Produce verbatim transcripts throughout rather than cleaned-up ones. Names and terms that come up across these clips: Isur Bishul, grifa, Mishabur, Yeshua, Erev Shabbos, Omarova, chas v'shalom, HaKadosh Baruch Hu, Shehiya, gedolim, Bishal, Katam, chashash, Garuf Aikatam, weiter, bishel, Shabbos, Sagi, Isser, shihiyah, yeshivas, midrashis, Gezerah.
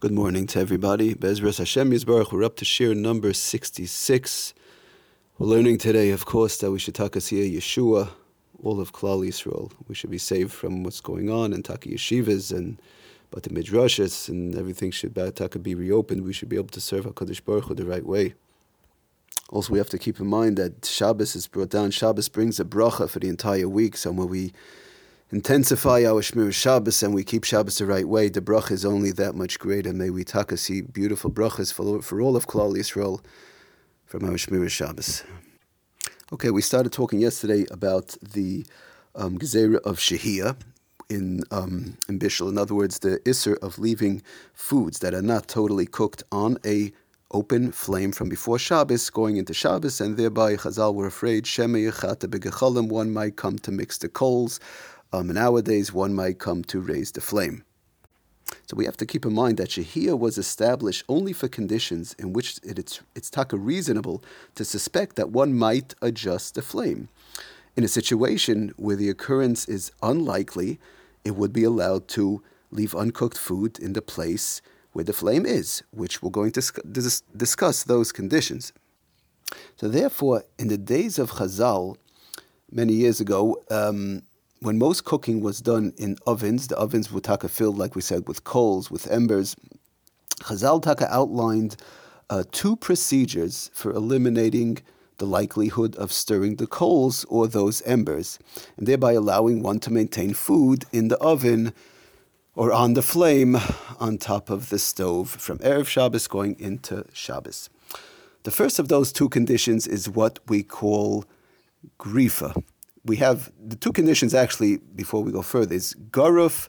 Good morning to everybody. Be'ezras Hashem Yisbarach, we're up to shir number sixty-six. We're learning today, of course, that we should takasiyah Yeshua, all of Klal Yisrael. We should be saved from what's going on, and taka yeshivas, and but the midrashis, and everything should taka be reopened. We should be able to serve HaKadosh Baruch Hu the right way. Also, we have to keep in mind that Shabbos is brought down. Shabbos brings a bracha for the entire week, so when we intensify our Shmir Shabbos and we keep Shabbos the right way, the bracha is only that much greater. May we taka see beautiful brachas for, for all of Klal Yisrael from our Shmir Shabbos. Okay, we started talking yesterday about the um, Gezerah of Shehiya in, um, in Bishal. In other words, the Isser of leaving foods that are not totally cooked on a open flame from before Shabbos, going into Shabbos, and thereby Chazal were afraid, one might come to mix the coals. Um, and nowadays, one might come to raise the flame. So we have to keep in mind that Shehiya was established only for conditions in which it, it's, it's taka reasonable to suspect that one might adjust the flame. In a situation where the occurrence is unlikely, it would be allowed to leave uncooked food in the place where the flame is, which we're going to dis- discuss those conditions. So therefore, in the days of Chazal, many years ago, um, when most cooking was done in ovens, the ovens were taka filled, like we said, with coals, with embers. Chazal taka outlined uh, two procedures for eliminating the likelihood of stirring the coals or those embers, and thereby allowing one to maintain food in the oven or on the flame on top of the stove from Erev Shabbos going into Shabbos. The first of those two conditions is what we call grifa. We have the two conditions, actually, before we go further, is Garuf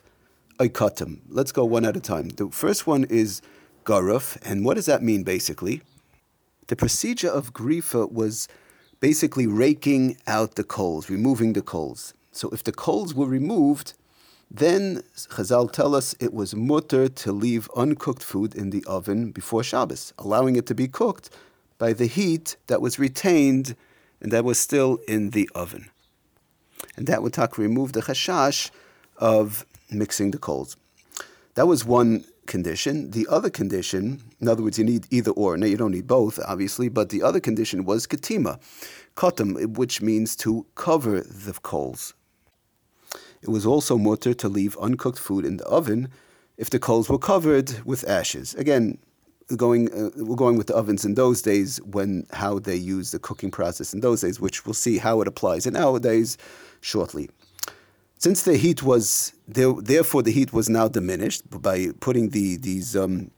Aikatam. Let's go one at a time. The first one is Garuf, and what does that mean, basically? The procedure of grifa was basically raking out the coals, removing the coals. So if the coals were removed, then Chazal tell us it was mutter to leave uncooked food in the oven before Shabbos, allowing it to be cooked by the heat that was retained and that was still in the oven. And that would talk, remove the chashash of mixing the coals. That was one condition. The other condition, in other words, you need either or. Now, you don't need both, obviously, but the other condition was Katima, Katam, which means to cover the coals. It was also mutter to leave uncooked food in the oven if the coals were covered with ashes. Again, going, uh, we're going with the ovens in those days, when how they use the cooking process in those days, which we'll see how it applies in nowadays shortly. Since the heat was, there, therefore the heat was now diminished by putting the these, um,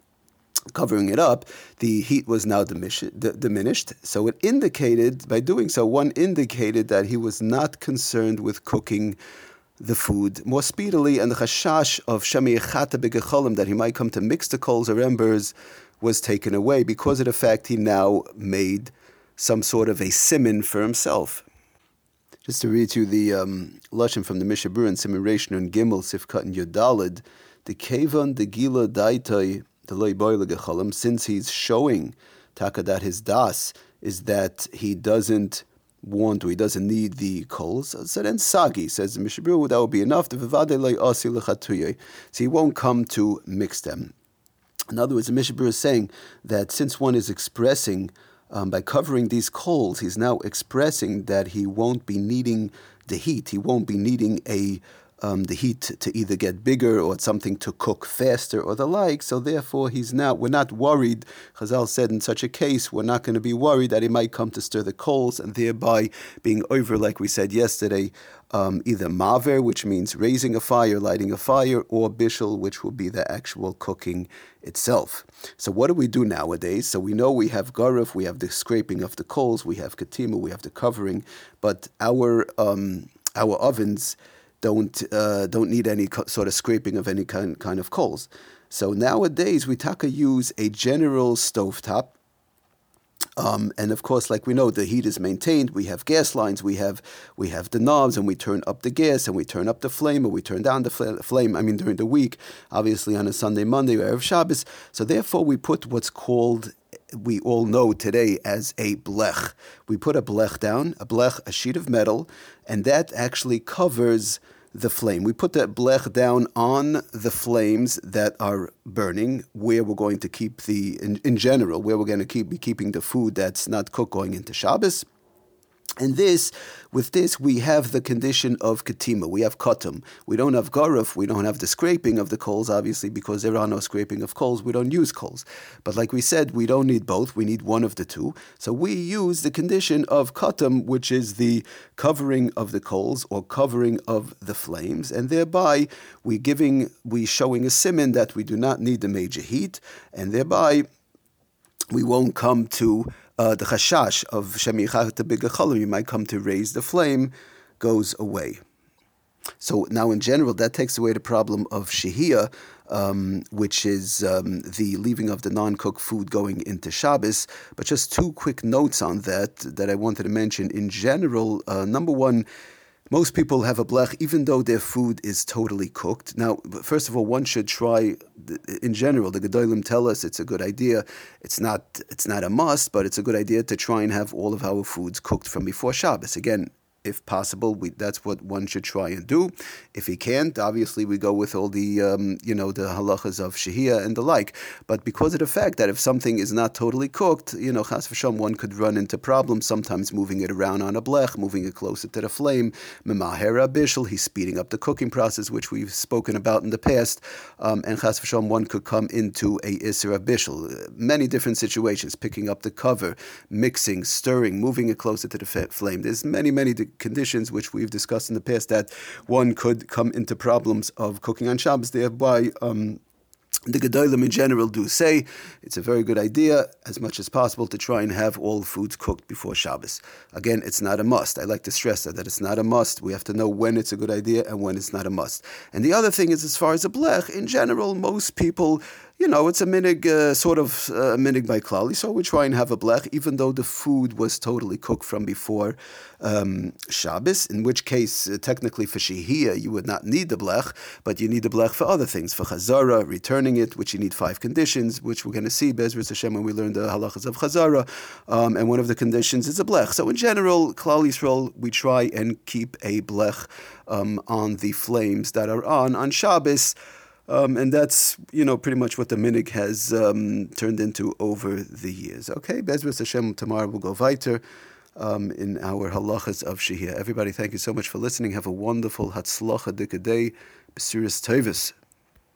covering it up, the heat was now dimish, d- diminished. So it indicated, by doing so, one indicated that he was not concerned with cooking the food more speedily, and the chashash of that he might come to mix the coals or embers was taken away because of the fact he now made some sort of a simon for himself. Just to read to you the um, Lashon from the Mishabur and Simuration and Gimel, Sifkat and Yodalid, the Kevan, the Gila Daitai, the Loi Boyle Gecholim, since he's showing, Taka, that his das is that he doesn't want or he doesn't need the coals. So then Sagi says, the Mishabur, that would be enough. So he won't come to mix them. In other words, the Mishabur is saying that since one is expressing, um, by covering these coals, he's now expressing that he won't be needing the heat. He won't be needing a um, the heat to either get bigger or something to cook faster or the like. So therefore, he's now we're not worried. Chazal said in such a case, we're not going to be worried that he might come to stir the coals and thereby being over, like we said yesterday, um, either maver, which means raising a fire, lighting a fire, or bishel, which will be the actual cooking itself. So what do we do nowadays? So we know we have garuf, we have the scraping of the coals, we have katima, we have the covering, but our um, our ovens don't uh, don't need any co- sort of scraping of any kind kind of coals. So nowadays we taka use a general stovetop, um, and of course, like we know, the heat is maintained. We have gas lines, we have we have the knobs, and we turn up the gas, and we turn up the flame, or we turn down the fl- flame. I mean, during the week, obviously on a Sunday, Monday, or Erev Shabbos. So therefore, we put what's called, we all know today as a blech. We put a blech down, a blech, a sheet of metal, and that actually covers the flame. We put that blech down on the flames that are burning, where we're going to keep the, in, in general, where we're going to keep be keeping the food that's not cooked going into Shabbos. And this, with this, we have the condition of Katima. We have Katam. We don't have Garuf. We don't have the scraping of the coals, obviously, because there are no scraping of coals. We don't use coals. But like we said, we don't need both. We need one of the two. So we use the condition of Katam, which is the covering of the coals or covering of the flames. And thereby, we're giving, we showing a siman that we do not need the major heat. And thereby, we won't come to Uh, the chashash of shemichah the bigger cholum, you might come to raise the flame, goes away. So now in general, that takes away the problem of shihiyah, um, which is um, the leaving of the non-cooked food going into Shabbos. But just two quick notes on that that I wanted to mention. In general, uh, number one, most people have a blech even though their food is totally cooked. Now, first of all, one should try, in general, the gedolim tell us it's a good idea. It's not it's not a must, but it's a good idea to try and have all of our foods cooked from before Shabbos. Again, if possible, we, that's what one should try and do. If he can't, obviously we go with all the, um, you know, the halachas of Shehiya and the like. But because of the fact that if something is not totally cooked, you know, chas v'shalom, one could run into problems, sometimes moving it around on a blech, moving it closer to the flame. Memaher Bishul, he's speeding up the cooking process, which we've spoken about in the past. Um, and chas v'shalom, one could come into a Isur Bishul. Many different situations, picking up the cover, mixing, stirring, moving it closer to the flame. There's many, many de- conditions which we've discussed in the past that one could come into problems of cooking on Shabbos. Thereby, um, the Gedolim in general do say it's a very good idea as much as possible to try and have all foods cooked before Shabbos. Again, it's not a must. I like to stress that, that it's not a must. We have to know when it's a good idea and when it's not a must. And the other thing is, as far as a blech, in general, most people, you know, it's a minig, uh, sort of a uh, minig by Klal Yisrael, so we try and have a blech, even though the food was totally cooked from before um, Shabbos, in which case, uh, technically for Shehiya, you would not need the blech, but you need the blech for other things, for chazara, returning it, which you need five conditions, which we're going to see, Bezrat Hashem, when we learn the halachas of chazara, um, and one of the conditions is a blech. So in general, Klal Yisrael, we try and keep a blech um, on the flames that are on, on Shabbos. Um, and that's, you know, pretty much what the minig has um, turned into over the years. Okay, Bezrat Hashem, tomorrow we'll go weiter um, in our halachas of Shehiya. Everybody, thank you so much for listening. Have a wonderful hatzlacha dika day, b'suras tovus.